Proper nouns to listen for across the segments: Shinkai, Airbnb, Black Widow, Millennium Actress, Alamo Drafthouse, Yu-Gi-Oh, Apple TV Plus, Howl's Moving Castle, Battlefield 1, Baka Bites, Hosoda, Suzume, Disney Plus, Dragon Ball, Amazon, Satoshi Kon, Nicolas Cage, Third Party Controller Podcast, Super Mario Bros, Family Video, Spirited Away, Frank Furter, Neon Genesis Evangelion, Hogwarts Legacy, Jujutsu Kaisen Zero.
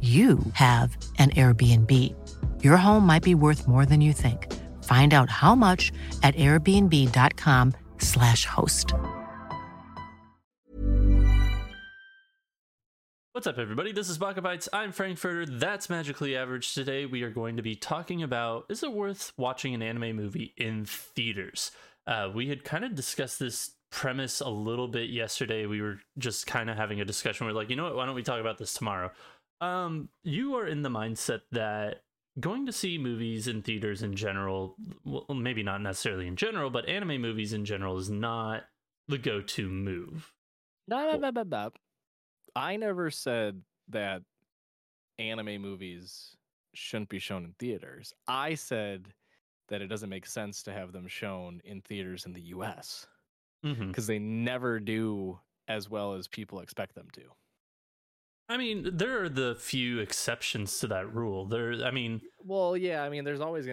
you have an Airbnb. Your home might be worth more than you think. Find out how much at airbnb.com/host. What's up, everybody? This is Baka Bites. I'm Frank Furter. That's Magically Average. Today, we are going to be talking about, is it worth watching an anime movie in theaters? We had kind of discussed this premise a little bit yesterday. We were just kind of having a discussion. We're like, you know what? Why don't we talk about this tomorrow? You are in the mindset that going to see movies in theaters in general, well, maybe not necessarily in general, but anime movies in general is not the go-to move. No. I never said that anime movies shouldn't be shown in theaters. I said that it doesn't make sense to have them shown in theaters in the US because they never do as well as people expect them to. I mean, there are the few exceptions to that rule. There's always going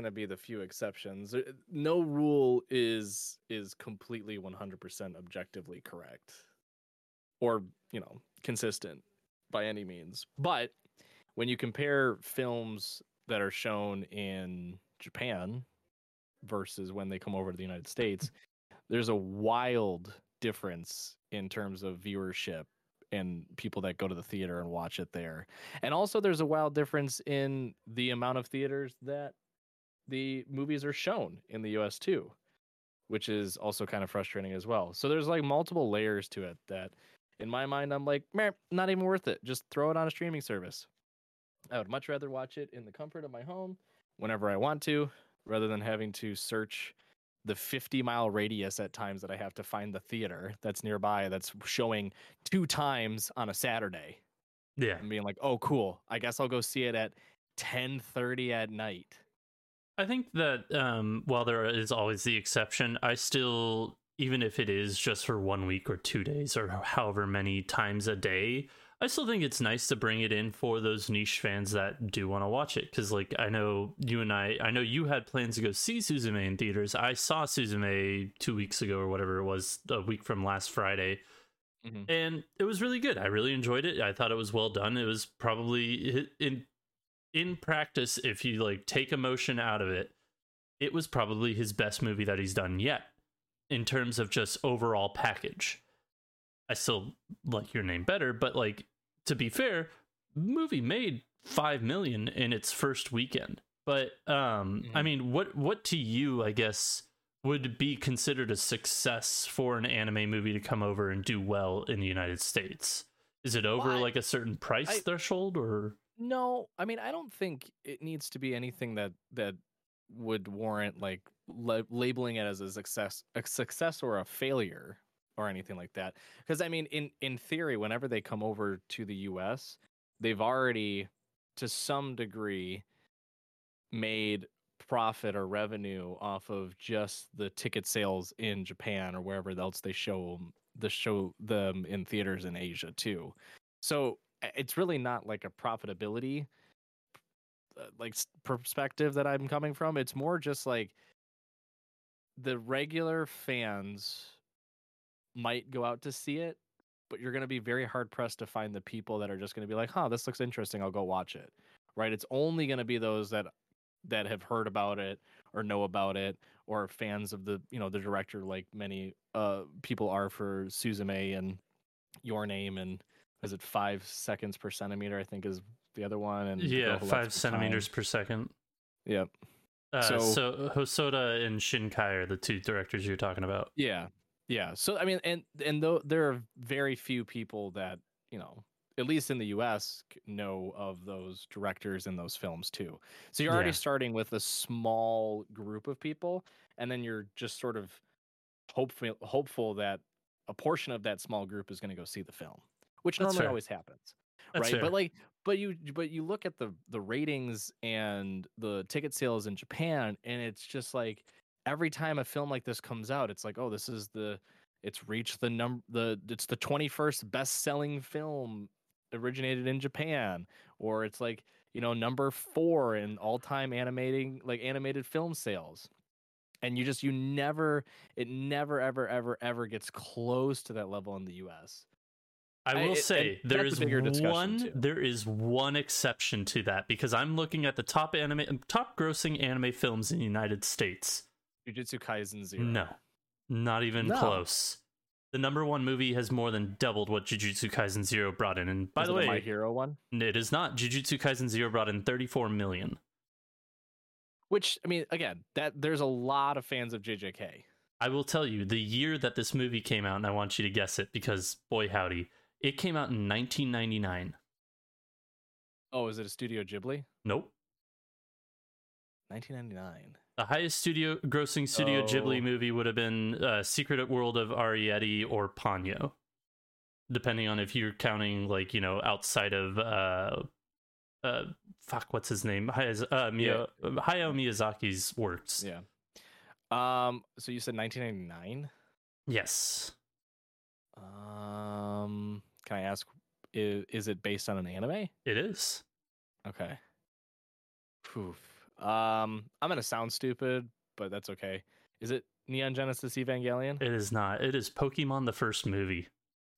to be the few exceptions. No rule is completely 100% objectively correct or, consistent by any means. But when you compare films that are shown in Japan versus when they come over to the United States, there's a wild difference in terms of viewership and people that go to the theater and watch it there. And also there's a wild difference in the amount of theaters that the movies are shown in the US too, which is also kind of frustrating as well. So there's like multiple layers to it that in my mind, I'm like, meh, not even worth it. Just throw it on a streaming service. I would much rather watch it in the comfort of my home whenever I want to, rather than having to search the 50-mile radius at times that I have to find the theater that's nearby that's showing 2 times on a Saturday. Yeah. And being like, oh, cool. I guess I'll go see it at 10:30 at night. I think that while there is always the exception, I still, even if it is just for 1 week or 2 days or however many times a day, I still think it's nice to bring it in for those niche fans that do want to watch it. Because, like, I know you and I know you had plans to go see Suzume in theaters. I saw Suzume 2 weeks ago or whatever it was, a week from last Friday. Mm-hmm. And it was really good. I really enjoyed it. I thought it was well done. It was probably, in practice, if you, like, take emotion out of it, it was probably his best movie that he's done yet in terms of just overall package. I still like Your Name better, but like, to be fair, movie made $5 million in its first weekend. But I mean, what to you, I guess, would be considered a success for an anime movie to come over and do well in the United States? Is it over like a certain price threshold or? No, I mean, I don't think it needs to be anything that would warrant like labeling it as a success or a failure or anything like that. Because I mean, in theory, whenever they come over to the US, they've already to some degree made profit or revenue off of just the ticket sales in Japan or wherever else they show them in theaters in Asia too. So it's really not like a profitability like perspective that I'm coming from. It's more just like the regular fans might go out to see it, but you're going to be very hard pressed to find the people that are just going to be like, huh, this looks interesting, I'll go watch it. Right? It's only going to be those that have heard about it or know about it or fans of the, you know, the director, like many people are for Suzume and Your Name, and is it 5 seconds per centimeter, I think is the other one. And yeah, 5 centimeters per second. Yep. So Hosoda and Shinkai are the two directors you're talking about. Yeah. Yeah. So, I mean, and though there are very few people that, you know, at least in the US, know of those directors and those films too. So you're already starting with a small group of people, and then you're just sort of hopeful that a portion of that small group is going to go see the film, which that's normally fair. Always happens. That's right. Fair. But you look at the ratings and the ticket sales in Japan, and it's just like every time a film like this comes out, it's like, oh, it's reached the 21st best selling film originated in Japan, or it's like, you know, number 4 in all-time animated film sales, and it never ever gets close to that level in the US. I will say there is one exception to that, because I'm looking at the top grossing anime films in the United States. Jujutsu Kaisen Zero. No, not even close. The number one movie has more than doubled what Jujutsu Kaisen Zero brought in. And by the way, My Hero One? It is not. Jujutsu Kaisen Zero brought in 34 million. Which, I mean, again, that there's a lot of fans of JJK. I will tell you the year that this movie came out, and I want you to guess it, because boy howdy, it came out in 1999. Oh, is it a Studio Ghibli? Nope. 1999. The highest grossing Studio Ghibli movie would have been Secret World of Ariete or Ponyo, depending on if you're counting, like, you know, outside of what's his name? Hayao Miyazaki's works. Yeah. So you said 1999? Yes. Can I ask, is it based on an anime? It is. Okay. Poof. I'm gonna sound stupid, but that's okay. Is it Neon Genesis Evangelion? It is not. It is Pokemon, the first movie.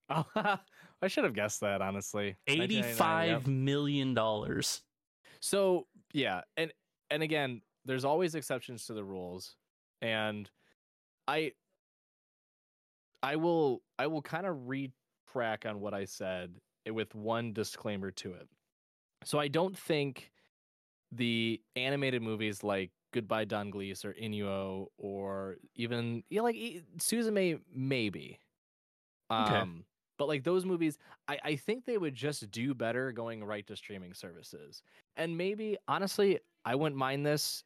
Oh, I should have guessed that, honestly. $85 million. So yeah, and again, there's always exceptions to the rules, and I will kind of retrack on what I said with one disclaimer to it. So I don't think the animated movies like Goodbye Don Glees or Inu-Oh or even, you know, like Suzume, maybe. Okay. But like those movies, I think they would just do better going right to streaming services. And maybe, honestly, I wouldn't mind this.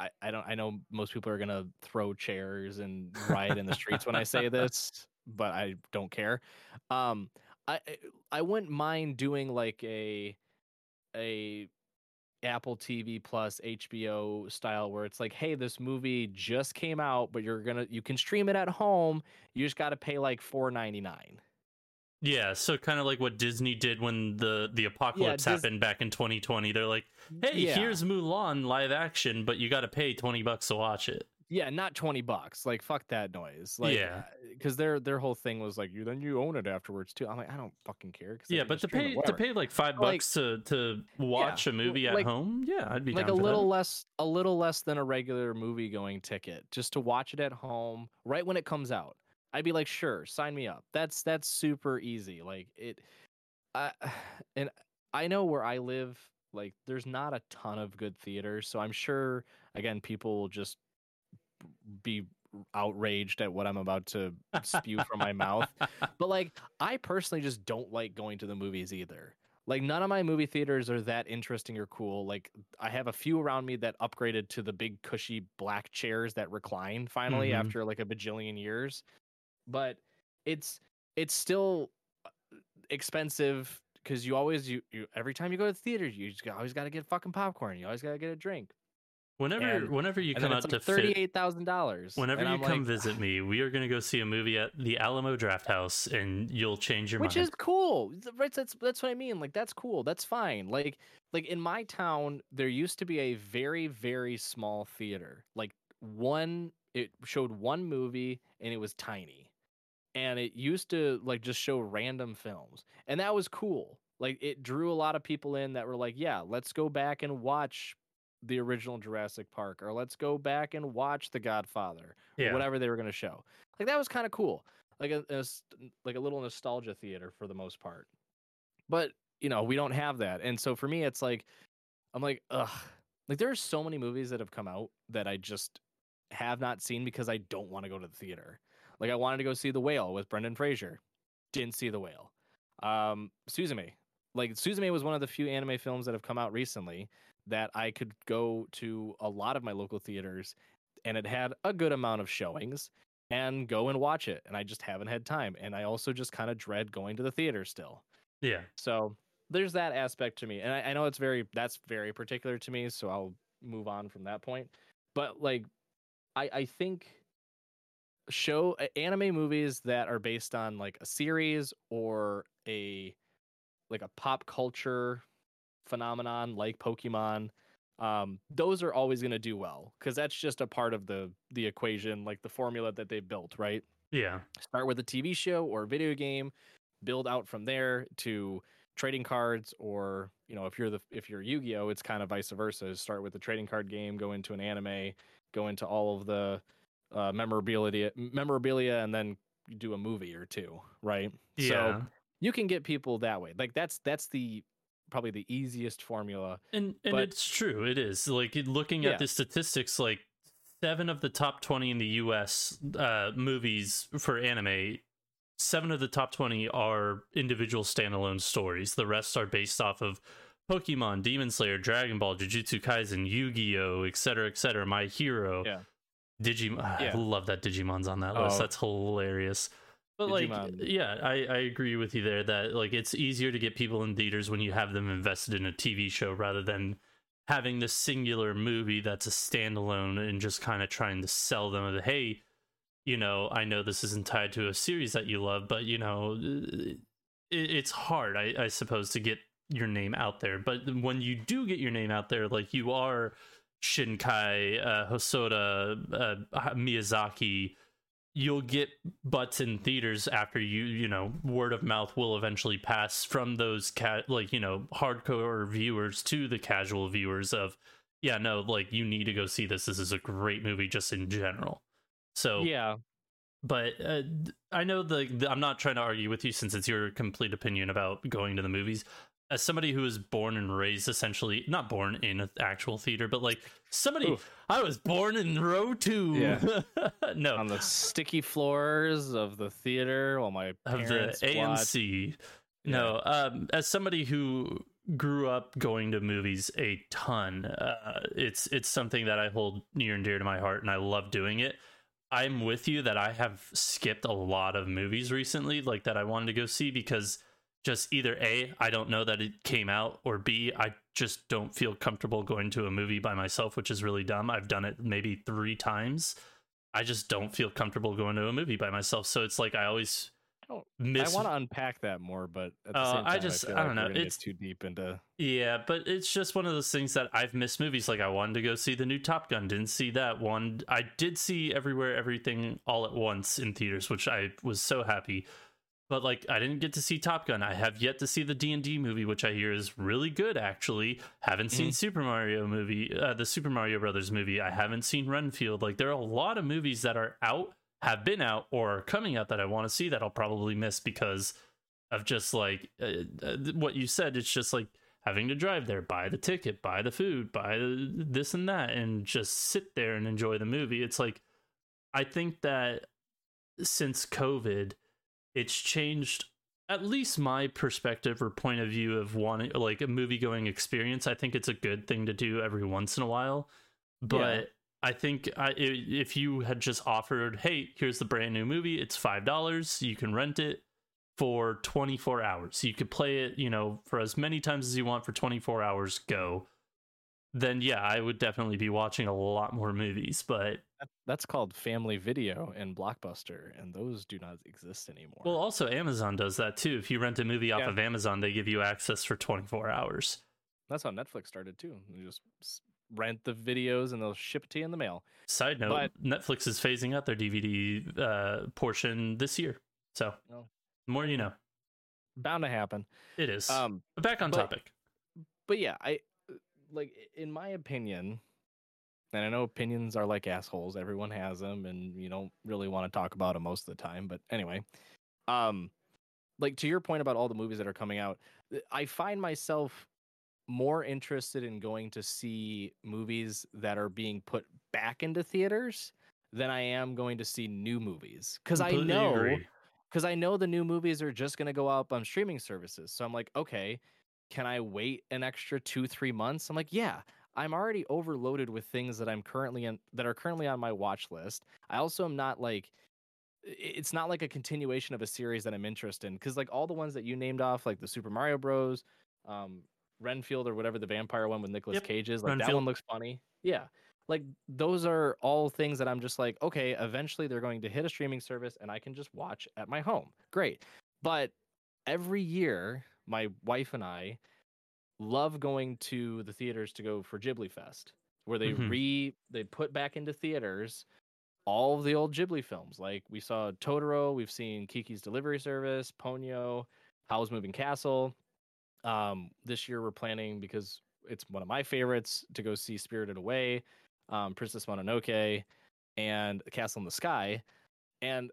I know most people are going to throw chairs and riot in the streets when I say this, but I don't care. I wouldn't mind doing like a Apple TV Plus, HBO style, where it's like, hey, this movie just came out, but you can stream it at home. You just got to pay like $4.99. Yeah, so kind of like what Disney did when the apocalypse happened back in 2020. They're like, hey, here's Mulan live action, but you got to pay $20 to watch it. Yeah, not $20. Like, fuck that noise. Like, yeah, because their whole thing was like, you own it afterwards too. I'm like, I don't fucking care. Yeah, but to pay like $5 to watch a movie at home, yeah, I'd be like a little less than a regular movie going ticket just to watch it at home right when it comes out. I'd be like, sure, sign me up. That's super easy. Like it, and I know where I live. Like, there's not a ton of good theaters, so I'm sure again people will just be outraged at what I'm about to spew from my mouth. But like, I personally just don't like going to the movies either. Like, none of my movie theaters are that interesting or cool. Like, I have a few around me that upgraded to the big cushy black chairs that recline finally after like a bajillion years. But it's still expensive because you always every time you go to the theater, you just always got to get fucking popcorn. You always got to get a drink. Whenever you come out to $38,000. Whenever you come visit me, we are going to go see a movie at the Alamo Drafthouse, and you'll change your mind. Which is cool, right? That's what I mean. Like, that's cool. That's fine. Like in my town, there used to be a very, very small theater. Like it showed one movie, and it was tiny, and it used to like just show random films, and that was cool. Like, it drew a lot of people in that were like, yeah, let's go back and watch the original Jurassic Park, or let's go back and watch The Godfather, or whatever they were going to show. Like, that was kind of cool. Like a little nostalgia theater for the most part. But, you know, we don't have that. And so for me, it's like, I'm like, ugh. Like, there are so many movies that have come out that I just have not seen because I don't want to go to the theater. Like, I wanted to go see The Whale with Brendan Fraser. Didn't see The Whale. Suzume. Like, Suzume was one of the few anime films that have come out recently that I could go to a lot of my local theaters, and it had a good amount of showings, and go and watch it. And I just haven't had time. And I also just kind of dread going to the theater still. Yeah. So there's that aspect to me. And I know that's very particular to me. So I'll move on from that point. But like, I think anime movies that are based on like a series or a pop culture phenomenon like Pokemon, those are always going to do well, because that's just a part of the equation, like the formula that they built, right? Yeah. Start with a TV show or video game, build out from there to trading cards, or, you know, if you're Yu-Gi-Oh, it's kind of vice versa. Start with the trading card game, go into an anime, go into all of the memorabilia, and then do a movie or two, right? Yeah. So you can get people that way. Like, that's the probably the easiest formula, but it's true. It is, like, looking at the statistics, like 7 of the top 20 in the US movies for anime, 7 of the top 20 are individual standalone stories. The rest are based off of Pokemon, Demon Slayer, Dragon Ball, Jujutsu Kaisen, Yu-Gi-Oh, etc., My Hero, Digimon. I love that Digimon's on that list. That's hilarious. But Digimon. Like, yeah, I agree with you there that, like, it's easier to get people in theaters when you have them invested in a TV show rather than having this singular movie that's a standalone and just kind of trying to sell them that, hey, you know, I know this isn't tied to a series that you love, but, you know, it's hard, I suppose, to get your name out there. But when you do get your name out there, like, you are Shinkai, Hosoda, Miyazaki, you'll get butts in theaters after you know, word of mouth will eventually pass from those like, you know, hardcore viewers to the casual viewers of, yeah, no, like, you need to go see this. This is a great movie just in general. So, yeah, but I know I'm not trying to argue with you, since it's your complete opinion about going to the movies. As somebody who was born and raised, essentially, not born in an actual theater, but like somebody, oof. I was born in row 2. Yeah. No, on the sticky floors of the theater, while my parents of the AMC. Yeah. No, as somebody who grew up going to movies a ton, it's something that I hold near and dear to my heart, and I love doing it. I'm with you that I have skipped a lot of movies recently, like, that I wanted to go see because, just either A, I don't know that it came out, or B, I just don't feel comfortable going to a movie by myself, which is really dumb. I've done it maybe 3 times. I just don't feel comfortable going to a movie by myself. So it's like I always miss. I want to unpack that more, but at the same time, I don't know. It's too deep into. Yeah, but it's just one of those things that I've missed movies. Like, I wanted to go see the new Top Gun, didn't see that one. I did see Everywhere, Everything, All at Once in theaters, which I was so happy. But, like, I didn't get to see Top Gun. I have yet to see the D&D movie, which I hear is really good, actually. Haven't seen the Super Mario Brothers movie. I haven't seen Renfield. Like, there are a lot of movies that are out, have been out, or are coming out that I want to see that I'll probably miss because of just, like, what you said. It's just, like, having to drive there, buy the ticket, buy the food, buy this and that, and just sit there and enjoy the movie. It's, like, I think that since COVID, it's changed at least my perspective or point of view of wanting, like, a movie going experience. I think it's a good thing to do every once in a while, but yeah. I think if you had just offered, hey, here's the brand new movie, it's $5, you can rent it for 24 hours. So you could play it, you know, for as many times as you want for 24 hours go. Then, yeah, I would definitely be watching a lot more movies, but... That's called Family Video and Blockbuster, and those do not exist anymore. Well, also Amazon does that, too. If you rent a movie off of Amazon, they give you access for 24 hours. That's how Netflix started, too. You just rent the videos, and they'll ship it to you in the mail. Side note, Netflix is phasing out their DVD portion this year, so more you know. Bound to happen. It is. But back on topic. But, yeah, I... Like, in my opinion, and I know opinions are like assholes, everyone has them, and you don't really want to talk about them most of the time, but anyway, like, to your point about all the movies that are coming out, I find myself more interested in going to see movies that are being put back into theaters than I am going to see new movies, because I know, the new movies are just going to go up on streaming services, so I'm like, okay, can I wait an extra 2-3 months? I'm like, yeah, I'm already overloaded with things that I'm currently in, that are currently on my watch list. I also am not like, it's not like a continuation of a series that I'm interested in, because like all the ones that you named off, like the Super Mario Bros, Renfield or whatever the vampire one with Nicolas Cage is, like Renfield. That one looks funny. Yeah, like those are all things that I'm just like, okay, eventually they're going to hit a streaming service and I can just watch at my home. Great, but every year, my wife and I love going to the theaters to go for Ghibli Fest, where they they put back into theaters all of the old Ghibli films. Like we saw Totoro, we've seen Kiki's Delivery Service, Ponyo, Howl's Moving Castle. This year we're planning, because it's one of my favorites, to go see Spirited Away, Princess Mononoke, and Castle in the Sky. And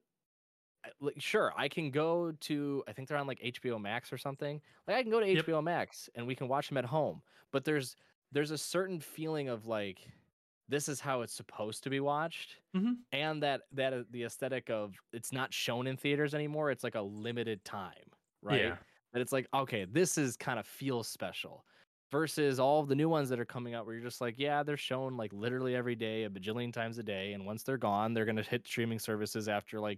like, sure, I can go to, I think they're on like HBO Max or something. Like I can go to HBO Max and we can watch them at home. But there's a certain feeling of like, this is how it's supposed to be watched. Mm-hmm. And that the aesthetic of, it's not shown in theaters anymore. It's like a limited time, right? Yeah. That it's like, okay, this is kind of feels special versus all of the new ones that are coming out where you're just like, yeah, they're shown like literally every day, a bajillion times a day. And once they're gone, they're going to hit streaming services after like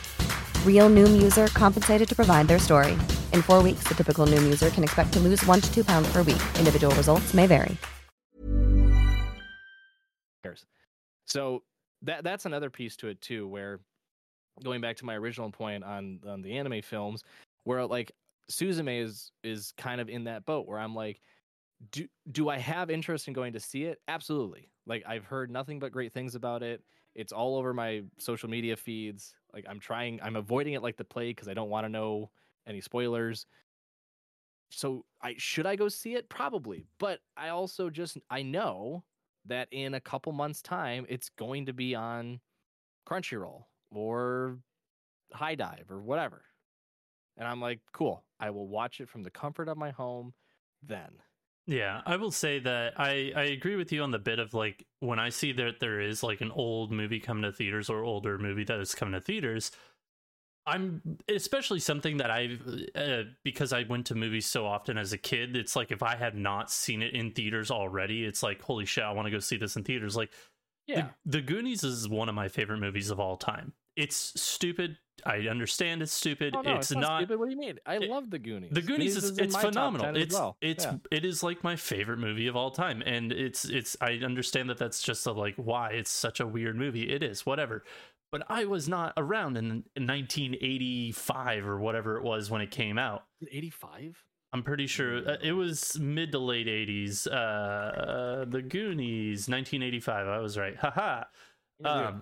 Real Noom user compensated to provide their story. In 4 weeks, the typical Noom user can expect to lose 1 to 2 pounds per week. Individual results may vary. So that's another piece to it too, where going back to my original point on the anime films, where like Suzume is kind of in that boat where I'm like, do I have interest in going to see it? Absolutely. Like I've heard nothing but great things about it. It's all over my social media feeds. Like I'm avoiding it like the plague because I don't want to know any spoilers. So should I go see it? Probably. But I also I know that in a couple months time, it's going to be on Crunchyroll or High Dive or whatever. And I'm like, cool, I will watch it from the comfort of my home then. Yeah, I will say that I agree with you on the bit of like, when I see that there is like an old movie coming to theaters or older movie that is coming to theaters, I'm especially something that because I went to movies so often as a kid, it's like if I had not seen it in theaters already, it's like, holy shit, I want to go see this in theaters. Like, yeah, the Goonies is one of my favorite movies of all time. It's stupid. I understand it's stupid. Oh, no, it's not stupid. What do you mean? I love the Goonies. The Goonies is it's phenomenal. It's well. It is like my favorite movie of all time, and it's. I understand that's just like why it's such a weird movie. It is whatever, but I was not around in 1985 or whatever it was when it came out. 85. I'm pretty sure it was mid to late 80s. The Goonies, 1985. I was right. Haha. I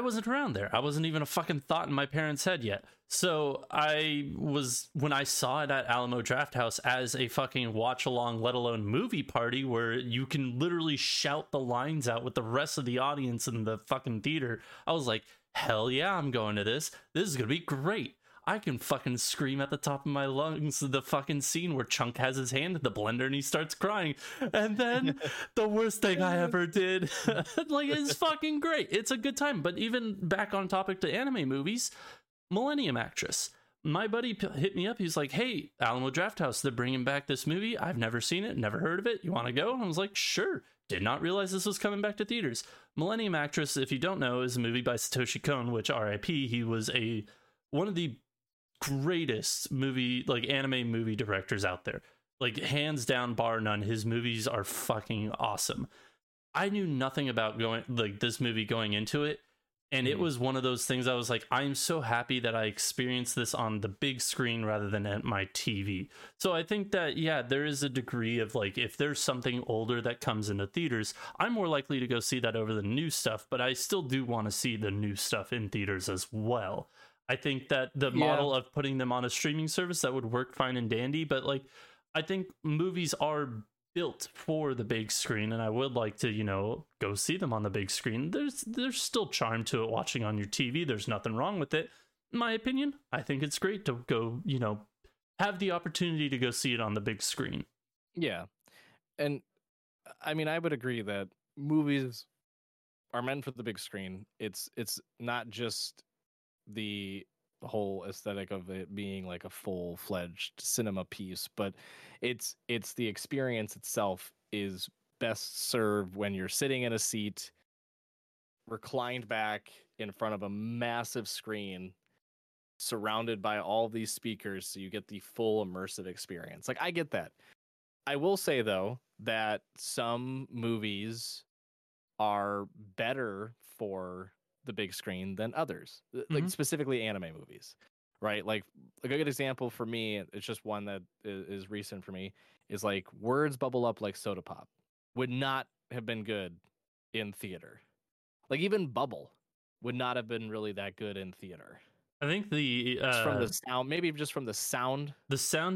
wasn't around there. I wasn't even a fucking thought in my parents' head yet. So I was, when I saw it at Alamo Drafthouse as a fucking watch along, let alone movie party, where you can literally shout the lines out with the rest of the audience in the fucking theater, I was like, hell yeah, I'm going to this. This is going to be great. I can fucking scream at the top of my lungs the fucking scene where Chunk has his hand at the blender and he starts crying. And then the worst thing I ever did. Like, it's fucking great. It's a good time. But even back on topic to anime movies, Millennium Actress. My buddy hit me up. He's like, hey, Alamo Drafthouse, they're bringing back this movie. I've never seen it, never heard of it. You want to go? And I was like, sure. Did not realize this was coming back to theaters. Millennium Actress, if you don't know, is a movie by Satoshi Kon, which RIP, he was one of the greatest movie, like, anime movie directors out there, like, hands down, bar none. His movies are fucking awesome. I knew nothing about this movie going into it, and it was one of those things I was like, I'm so happy that I experienced this on the big screen rather than at my TV. So I think that, yeah, there is a degree of, like, if there's something older that comes into theaters, I'm more likely to go see that over the new stuff, but I still do want to see the new stuff in theaters as well. I think that the model of putting them on a streaming service, that would work fine and dandy, but, like, I think movies are built for the big screen, and I would like to, you know, go see them on the big screen. There's still charm to it watching on your TV. There's nothing wrong with it. In my opinion, I think it's great to go, you know, have the opportunity to go see it on the big screen. Yeah. And I mean, I would agree that movies are meant for the big screen. It's not just the whole aesthetic of it being like a full-fledged cinema piece, but it's the experience itself is best served when you're sitting in a seat reclined back in front of a massive screen surrounded by all these speakers, so you get the full immersive experience. Like, I get that. I will say, though, that some movies are better for the big screen than others, like specifically anime movies, right? Like, a good example for me, it's just one that is recent for me, is like Words Bubble Up Like Soda Pop would not have been good in theater. Like, even Bubble would not have been really that good in theater. I think the sound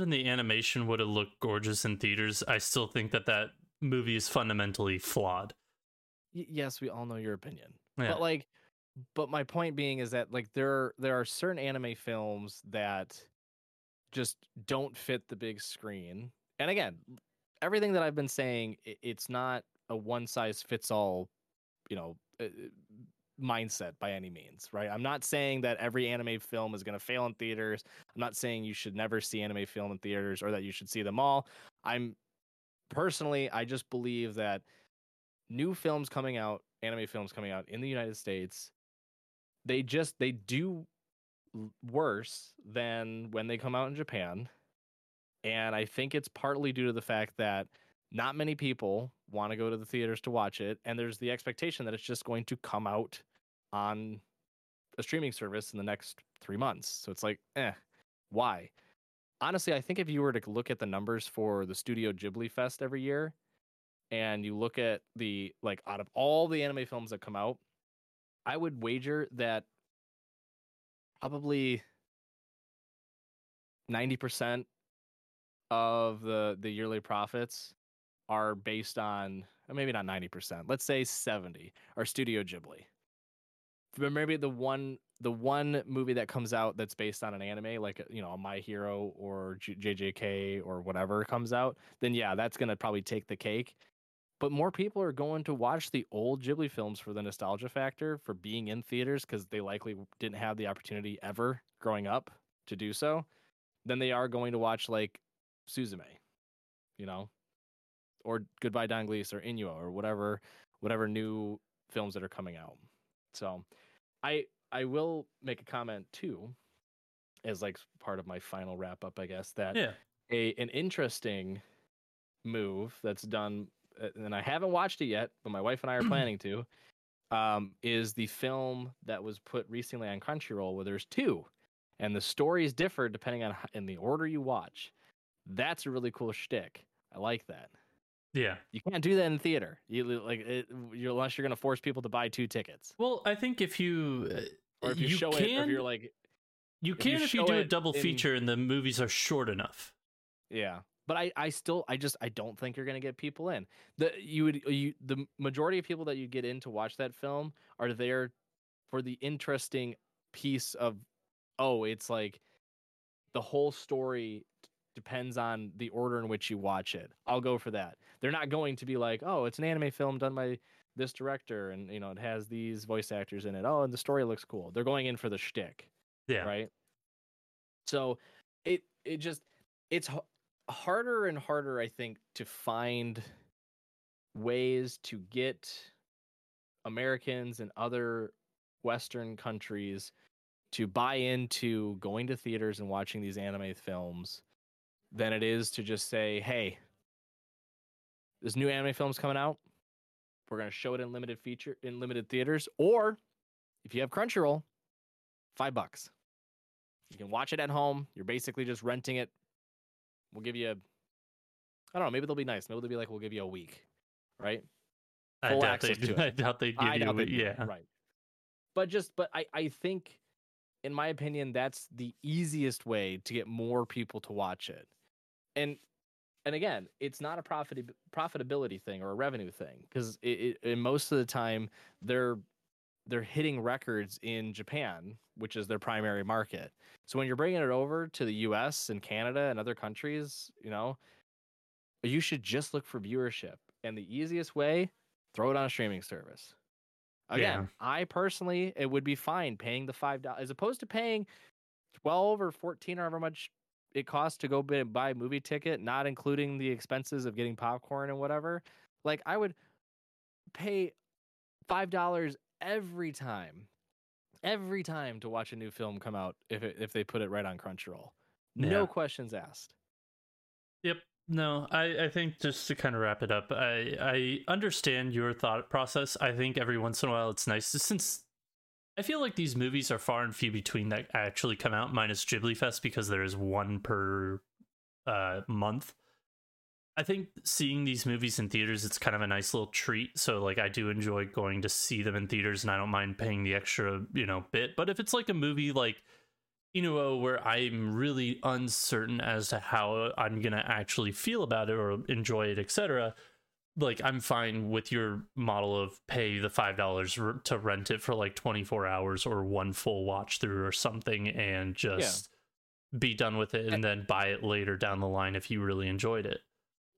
and the animation would have looked gorgeous in theaters. I still think that movie is fundamentally flawed. Yes, we all know your opinion, yeah. But my point being is that, like, there are certain anime films that just don't fit the big screen. And again, everything that I've been saying, it's not a one-size-fits-all, you know, mindset by any means, right? I'm not saying that every anime film is going to fail in theaters. I'm not saying you should never see anime film in theaters or that you should see them all. I just believe that new films coming out, anime films coming out in the United States, They do worse than when they come out in Japan. And I think it's partly due to the fact that not many people want to go to the theaters to watch it. And there's the expectation that it's just going to come out on a streaming service in the next 3 months. So it's like, why? Honestly, I think if you were to look at the numbers for the Studio Ghibli Fest every year, and you look at the, like, out of all the anime films that come out, I would wager that probably 90% of the yearly profits are based on, maybe not 90%, let's say 70 are Studio Ghibli. Maybe the one movie that comes out that's based on an anime, like, you know, My Hero or JJK or whatever comes out, then yeah, that's going to probably take the cake. But more people are going to watch the old Ghibli films for the nostalgia factor, for being in theaters, because they likely didn't have the opportunity ever growing up to do so, than they are going to watch, like, Suzume, you know, or Goodbye Don Glees or Inu-Oh or whatever new films that are coming out. So I will make a comment, too, as, like, part of my final wrap-up, I guess, that an interesting move that's done, and I haven't watched it yet, but my wife and I are planning to, is the film that was put recently on Crunchyroll, where there's two, and the stories differ depending on in the order you watch. That's a really cool shtick. I like that. Yeah, you can't do that in theater. Unless you're going to force people to buy two tickets. Well, I think if you or if you, you show can, it, or if you're like, you can if you do a double feature and the movies are short enough. Yeah, but I don't think you're going to get people in. The majority of people that you get in to watch that film are there for the interesting piece of it's like the whole story depends on the order in which you watch it. I'll go for that. They're not going to be like, it's an anime film done by this director, and it has these voice actors in it. And the story looks cool. They're going in for the shtick. Yeah. Right. So it's harder and harder, I think, to find ways to get Americans and other Western countries to buy into going to theaters and watching these anime films than it is to just say, hey, this new anime film's coming out. We're going to show it in limited theaters. Or if you have Crunchyroll, $5. You can watch it at home. You're basically just renting it. We'll give you I don't know. Maybe they'll be nice. Maybe they'll be like, we'll give you a week. Right. I doubt they give you a week. Yeah. Right. But I think, in my opinion, that's the easiest way to get more people to watch it. And again, it's not a profitability thing or a revenue thing, because most of the time they're hitting records in Japan, which is their primary market. So when you're bringing it over to the U.S. and Canada and other countries, you should just look for viewership. And the easiest way, throw it on a streaming service. Again, yeah. I personally, it would be fine paying the $5 as opposed to paying $12 or $14 or however much it costs to go buy a movie ticket, not including the expenses of getting popcorn and whatever. Like, I would pay $5 every time to watch a new film come out if they put it right on Crunchyroll. Yeah. No questions asked. Yep. No, I think, just to kind of wrap it up, I understand your thought process. I think every once in a while it's nice, since I feel like these movies are far and few between that actually come out, minus Ghibli Fest, because there is one per month. I think seeing these movies in theaters, it's kind of a nice little treat. So, like, I do enjoy going to see them in theaters, and I don't mind paying the extra, bit. But if it's like a movie like Inu-Oh, where I'm really uncertain as to how I'm going to actually feel about it or enjoy it, etc., like, I'm fine with your model of pay the $5 to rent it for like 24 hours or one full watch through or something, and just be done with it, and then buy it later down the line if you really enjoyed it.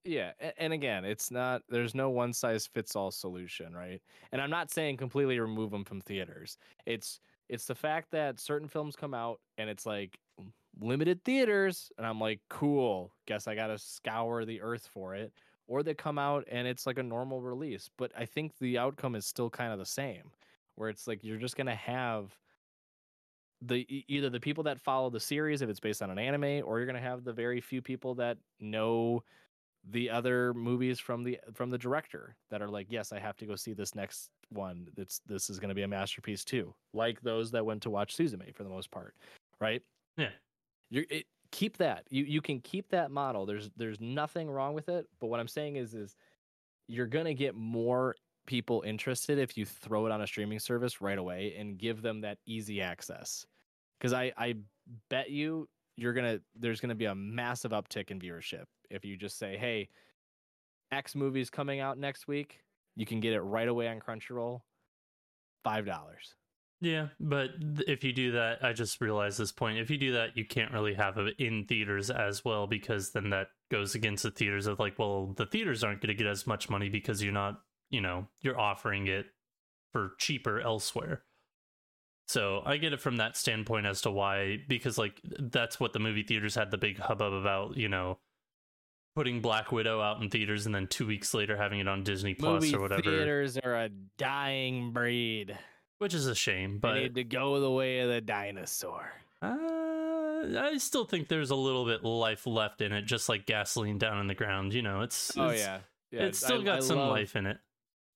Yeah. And again, there's no one size fits all solution, right? And I'm not saying completely remove them from theaters. It's the fact that certain films come out and it's like limited theaters, and I'm like, cool, guess I got to scour the earth for it. Or they come out and it's like a normal release. But I think the outcome is still kind of the same, where it's like you're just going to have either the people that follow the series, if it's based on an anime, or you're going to have the very few people that know the other movies from the director that are like, yes, I have to go see this next one. This is going to be a masterpiece too. Like those that went to watch Suzume for the most part, right? Yeah. Keep that. You can keep that model. There's nothing wrong with it. But what I'm saying is you're going to get more people interested if you throw it on a streaming service right away and give them that easy access. Because I bet there's going to be a massive uptick in viewership if you just say, hey, X movie's coming out next week, you can get it right away on Crunchyroll, $5. Yeah, but if you do that, I just realized this point, if you do that, you can't really have it in theaters as well, because then that goes against the theaters of like, well, the theaters aren't going to get as much money because you're not, you're offering it for cheaper elsewhere. So I get it from that standpoint as to why, because like that's what the movie theaters had the big hubbub about, putting Black Widow out in theaters and then 2 weeks later having it on Disney Plus or whatever. Theaters are a dying breed, which is a shame, but they need to go the way of the dinosaur. I still think there's a little bit life left in it, just like gasoline down in the ground. It's still got some life in it.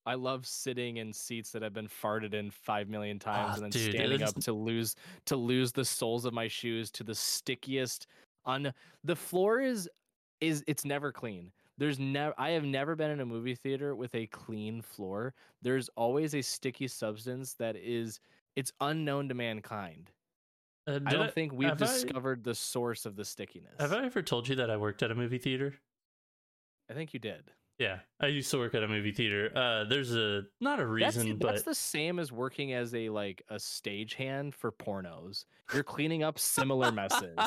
I love sitting in seats that have been farted in 5 million times and then standing up to lose the soles of my shoes to the stickiest. The floor is is it's never clean. I have never been in a movie theater with a clean floor. There's always a sticky substance that is, it's unknown to mankind. I don't think we've discovered the source of the stickiness. Have I ever told you that I worked at a movie theater? I think you did. Yeah, I used to work at a movie theater. There's a not a reason, but that's the same as working as a stagehand for pornos. You're cleaning up similar messes.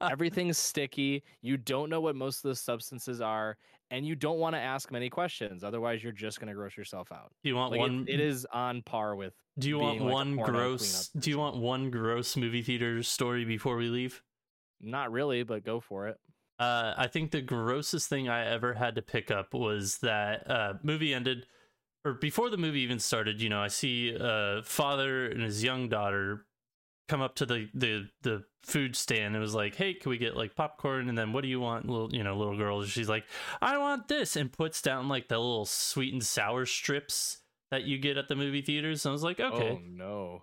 Everything's sticky. You don't know what most of the substances are, and you don't want to ask many questions. Otherwise, you're just going to gross yourself out. Do you want one? It is on par with. Do you want one gross? Do you want one gross movie theater story before we leave? Not really, but go for it. I think the grossest thing I ever had to pick up was that movie ended, or before the movie even started, I see a father and his young daughter come up to the food stand. It was like, hey, can we get popcorn? And then what do you want? Little girl. She's like, I want this, and puts down the little sweet and sour strips that you get at the movie theaters. And I was like, okay, oh no.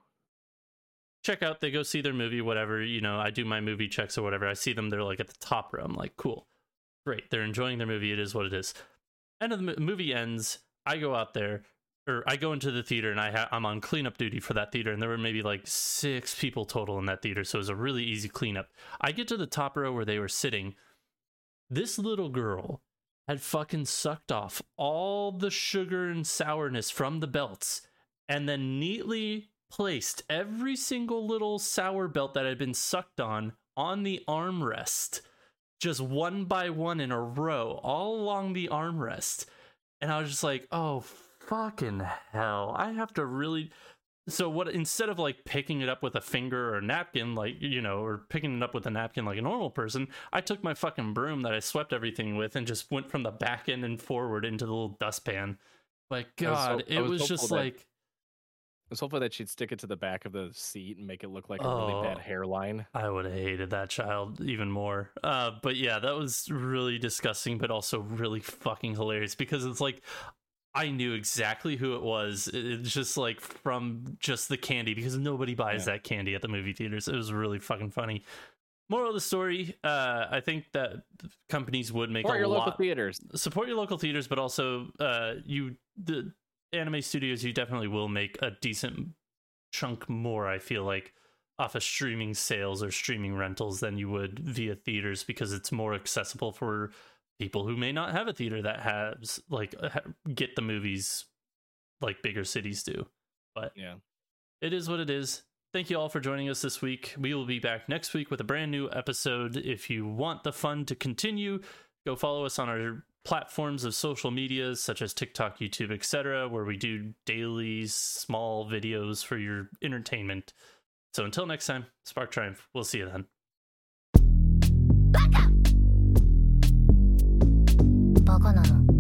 Check out, they go see their movie, whatever, I do my movie checks or whatever. I see them, they're at the top row. I'm like, cool, great, they're enjoying their movie. It is what it is. End of the movie ends. I go out there, or I go into the theater, and I'm on cleanup duty for that theater, and there were maybe 6 people total in that theater, so it was a really easy cleanup. I get to the top row where they were sitting. This little girl had fucking sucked off all the sugar and sourness from the belts, and then neatly placed every single little sour belt that had been sucked on the armrest, just one by one in a row, all along the armrest. And I was just like, oh fucking hell, I have to really. So what, instead of picking it up with a finger or a napkin, or picking it up with a napkin like a normal person, I took my fucking broom that I swept everything with and just went from the back end and forward into the little dustpan. Like, God, it was just like, I was hopeful that she'd stick it to the back of the seat and make it look like a really bad hairline. I would have hated that child even more. But yeah, that was really disgusting, but also really fucking hilarious, because it's I knew exactly who it was. It's just from just the candy, because nobody buys that candy at the movie theaters. It was really fucking funny. Moral of the story, I think that companies would make support your local theaters. Support your local theaters, but also the anime studios, you definitely will make a decent chunk more, I feel like, off of streaming sales or streaming rentals than you would via theaters, because it's more accessible for people who may not have a theater that has get the movies like bigger cities do. But yeah, it is what it is. Thank you all for joining us this week. We will be back next week with a brand new episode. If you want the fun to continue, go follow us on our platforms of social media such as TikTok, YouTube, etc., where we do daily small videos for your entertainment. So until next time, Spark Triumph. We'll see you then. Baka.